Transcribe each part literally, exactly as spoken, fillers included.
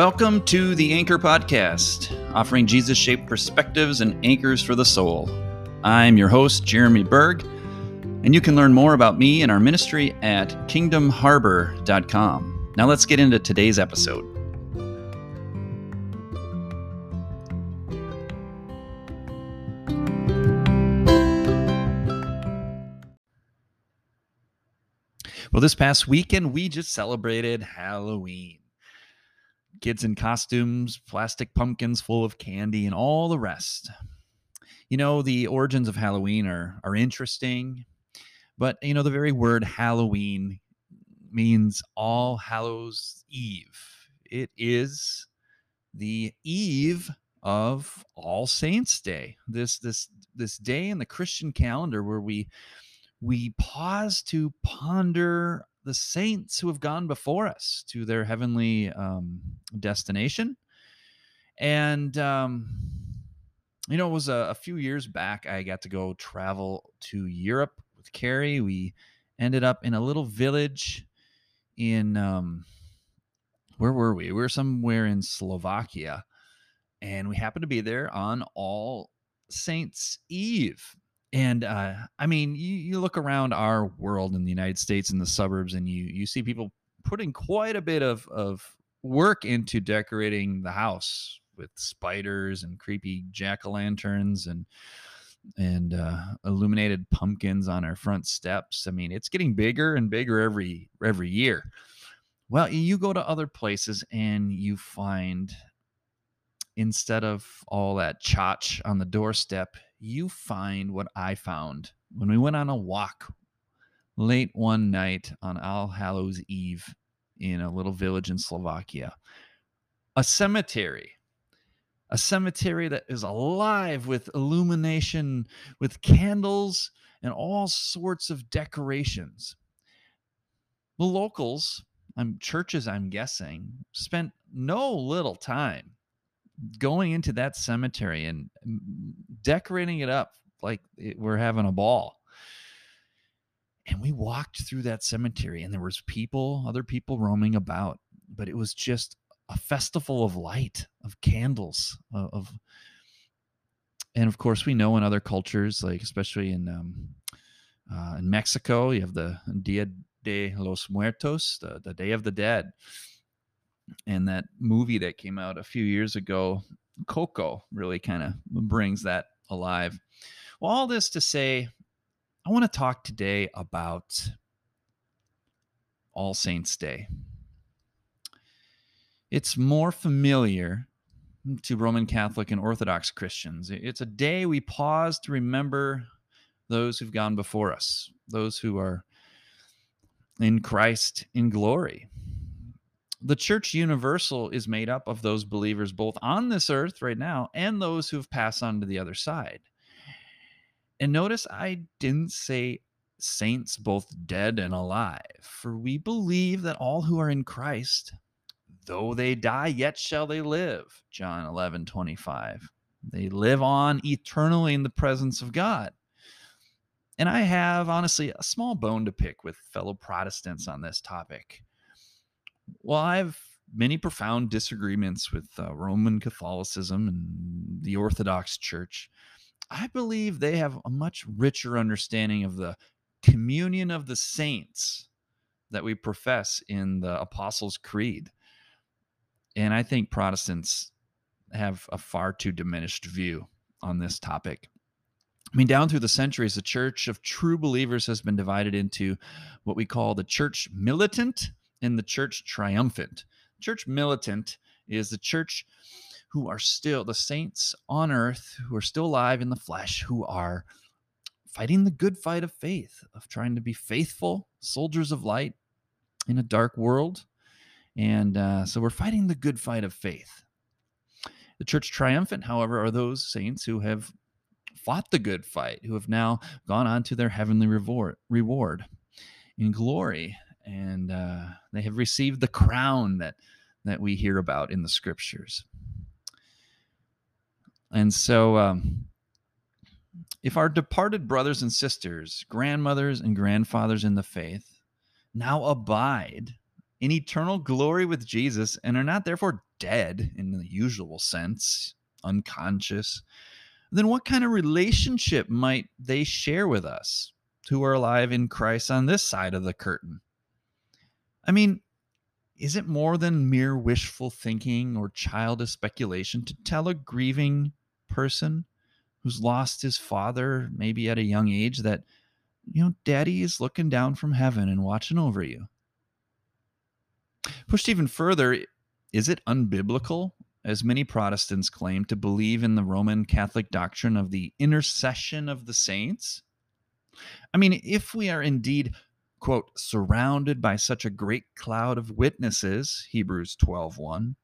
Welcome to the Anchor Podcast, offering Jesus-shaped perspectives and anchors for the soul. I'm your host, Jeremy Berg, and you can learn more about me and our ministry at kingdom harbor dot com. Now let's get into today's episode. Well, this past weekend, we just celebrated Halloween. Kids in costumes, plastic pumpkins full of candy, and all the rest. You know, the origins of Halloween are, are interesting, but, you know, the very word Halloween means All Hallows' Eve. It is the eve of All Saints Day, this this this day in the Christian calendar where we we pause to ponder the saints who have gone before us to their heavenly um, destination. And, um, you know, it was a, a few years back, I got to go travel to Europe with Carrie. We ended up in a little village in, um, where were we? We were somewhere in Slovakia, and we happened to be there on All Saints' Eve. And, uh, I mean, you, you look around our world in the United States and the suburbs, and you you see people putting quite a bit of, of work into decorating the house with spiders and creepy jack-o'-lanterns and, and uh, illuminated pumpkins on our front steps. I mean, it's getting bigger and bigger every every year. Well, you go to other places, and you find, instead of all that tchotch on the doorstep, you find what I found when we went on a walk late one night on All Hallows' Eve in a little village in Slovakia. A cemetery. A cemetery that is alive with illumination, with candles, and all sorts of decorations. The locals, um, churches I'm guessing, spent no little time going into that cemetery and decorating it up like it, we're having a ball. And we walked through that cemetery, and there was people, other people roaming about, but it was just a festival of light, of candles, of, of and of course we know in other cultures, like especially in um, uh, in Mexico, you have the Dia de los Muertos, the, the Day of the Dead. And that movie that came out a few years ago, Coco, really kind of brings that alive. Well, all this to say, I want to talk today about All Saints Day. It's more familiar to Roman Catholic and Orthodox Christians. It's a day we pause to remember those who've gone before us, those who are in Christ in glory. The Church Universal is made up of those believers both on this earth right now and those who have passed on to the other side. And notice I didn't say saints both dead and alive, for we believe that all who are in Christ, though they die, yet shall they live, John eleven twenty-five. They live on eternally in the presence of God. And I have, honestly, a small bone to pick with fellow Protestants on this topic. Well, I have many profound disagreements with uh, Roman Catholicism and the Orthodox Church. I believe they have a much richer understanding of the communion of the saints that we profess in the Apostles' Creed. And I think Protestants have a far too diminished view on this topic. I mean, down through the centuries, the Church of True Believers has been divided into what we call the Church Militant and the Church Triumphant. Church Militant is the church who are still the saints on earth, who are still alive in the flesh, who are fighting the good fight of faith, of trying to be faithful soldiers of light in a dark world. And uh, so we're fighting the good fight of faith. The Church Triumphant, however, are those saints who have fought the good fight, who have now gone on to their heavenly reward, reward in glory. And uh, they have received the crown that that we hear about in the scriptures. And so um, if our departed brothers and sisters, grandmothers and grandfathers in the faith now abide in eternal glory with Jesus and are not therefore dead in the usual sense, unconscious, then what kind of relationship might they share with us who are alive in Christ on this side of the curtain? I mean, is it more than mere wishful thinking or childish speculation to tell a grieving person who's lost his father, maybe at a young age, that, you know, Daddy is looking down from heaven and watching over you? Pushed even further, is it unbiblical, as many Protestants claim, to believe in the Roman Catholic doctrine of the intercession of the saints? I mean, if we are indeed, quote, surrounded by such a great cloud of witnesses, Hebrews twelve one,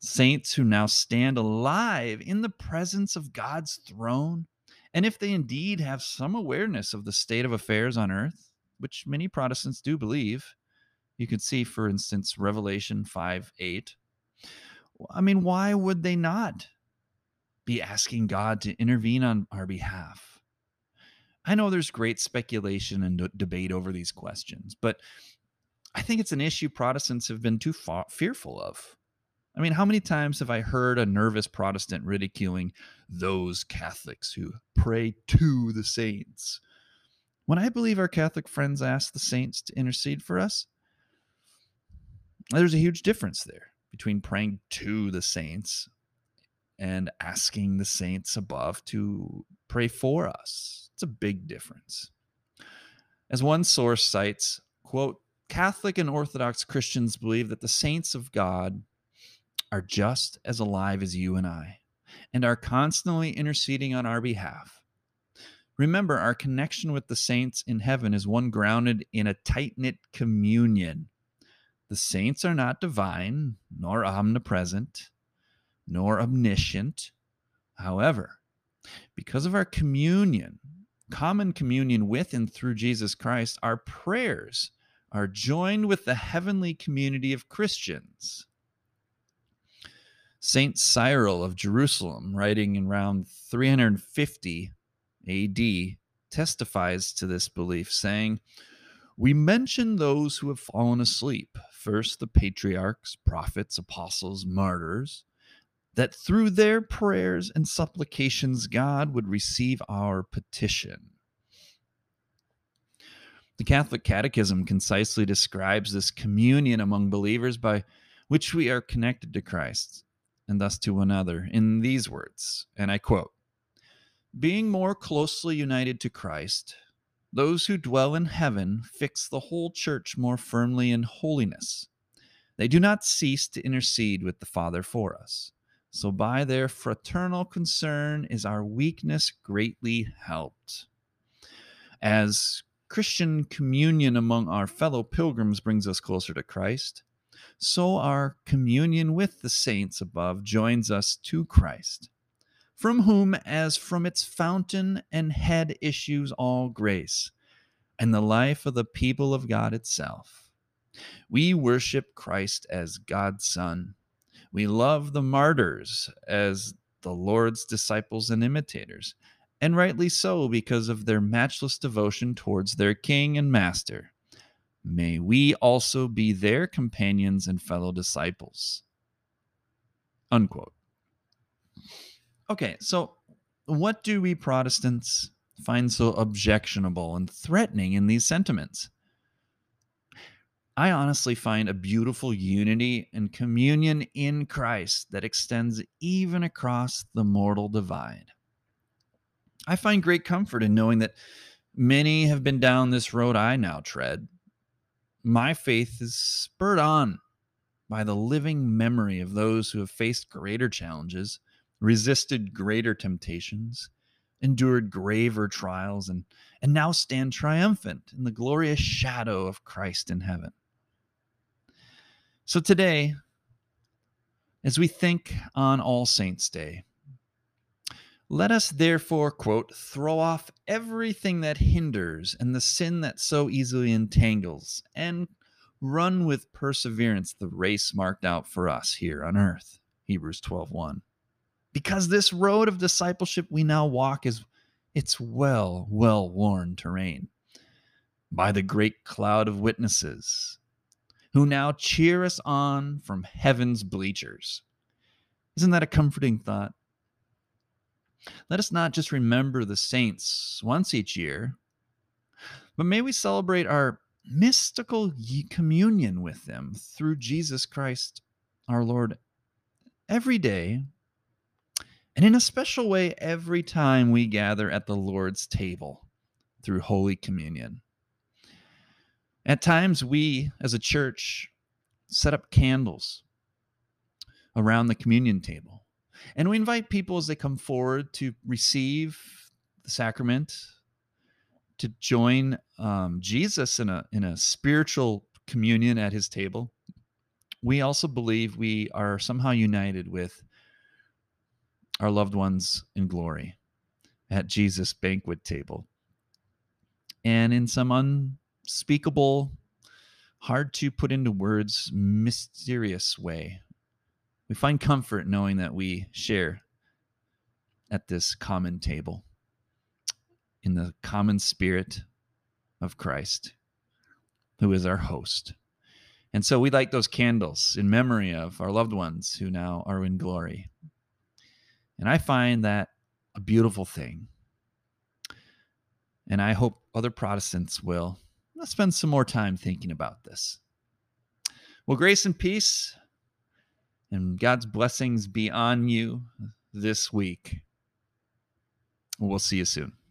saints who now stand alive in the presence of God's throne, and if they indeed have some awareness of the state of affairs on earth, which many Protestants do believe, you can see, for instance, Revelation five eight, I mean, why would they not be asking God to intervene on our behalf? I know there's great speculation and d- debate over these questions, but I think it's an issue Protestants have been too fa- fearful of. I mean, how many times have I heard a nervous Protestant ridiculing those Catholics who pray to the saints? When I believe our Catholic friends ask the saints to intercede for us, there's a huge difference there between praying to the saints and asking the saints above to pray for us. It's a big difference. As one source cites, quote, Catholic and Orthodox Christians believe that the saints of God are just as alive as you and I and are constantly interceding on our behalf. Remember, our connection with the saints in heaven is one grounded in a tight-knit communion. The saints are not divine, nor omnipresent, nor omniscient. However, because of our communion, common communion with and through Jesus Christ, our prayers are joined with the heavenly community of Christians. Saint Cyril of Jerusalem, writing in around three fifty A D, testifies to this belief, saying, we mention those who have fallen asleep, first the patriarchs, prophets, apostles, martyrs, that through their prayers and supplications God would receive our petition. The Catholic Catechism concisely describes this communion among believers by which we are connected to Christ and thus to one another in these words, and I quote, being more closely united to Christ, those who dwell in heaven fix the whole church more firmly in holiness. They do not cease to intercede with the Father for us. So by their fraternal concern is our weakness greatly helped. As Christian communion among our fellow pilgrims brings us closer to Christ, so our communion with the saints above joins us to Christ, from whom, as from its fountain and head, issues all grace, and the life of the people of God itself. We worship Christ as God's Son. We love the martyrs as the Lord's disciples and imitators, and rightly so because of their matchless devotion towards their King and Master. May we also be their companions and fellow disciples. Unquote. Okay, so what do we Protestants find so objectionable and threatening in these sentiments? I honestly find a beautiful unity and communion in Christ that extends even across the mortal divide. I find great comfort in knowing that many have been down this road I now tread. My faith is spurred on by the living memory of those who have faced greater challenges, resisted greater temptations, endured graver trials, and, and now stand triumphant in the glorious shadow of Christ in heaven. So today, as we think on All Saints Day, let us therefore, quote, throw off everything that hinders and the sin that so easily entangles, and run with perseverance the race marked out for us here on earth, Hebrews twelve one. Because this road of discipleship we now walk is it's well, well-worn terrain by the great cloud of witnesses who now cheer us on from heaven's bleachers. Isn't that a comforting thought? Let us not just remember the saints once each year, but may we celebrate our mystical communion with them through Jesus Christ, our Lord, every day, and in a special way every time we gather at the Lord's table through Holy Communion. At times we, as a church, set up candles around the communion table, and we invite people as they come forward to receive the sacrament, to join um, Jesus in a, in a spiritual communion at his table. We also believe we are somehow united with our loved ones in glory at Jesus' banquet table. And in some unspeakable, hard to put into words, mysterious way, we find comfort knowing that we share at this common table in the common spirit of Christ, who is our host. And so we light those candles in memory of our loved ones who now are in glory. And I find that a beautiful thing. And I hope other Protestants will. Let's spend some more time thinking about this. Well, grace and peace and God's blessings be on you this week. We'll see you soon.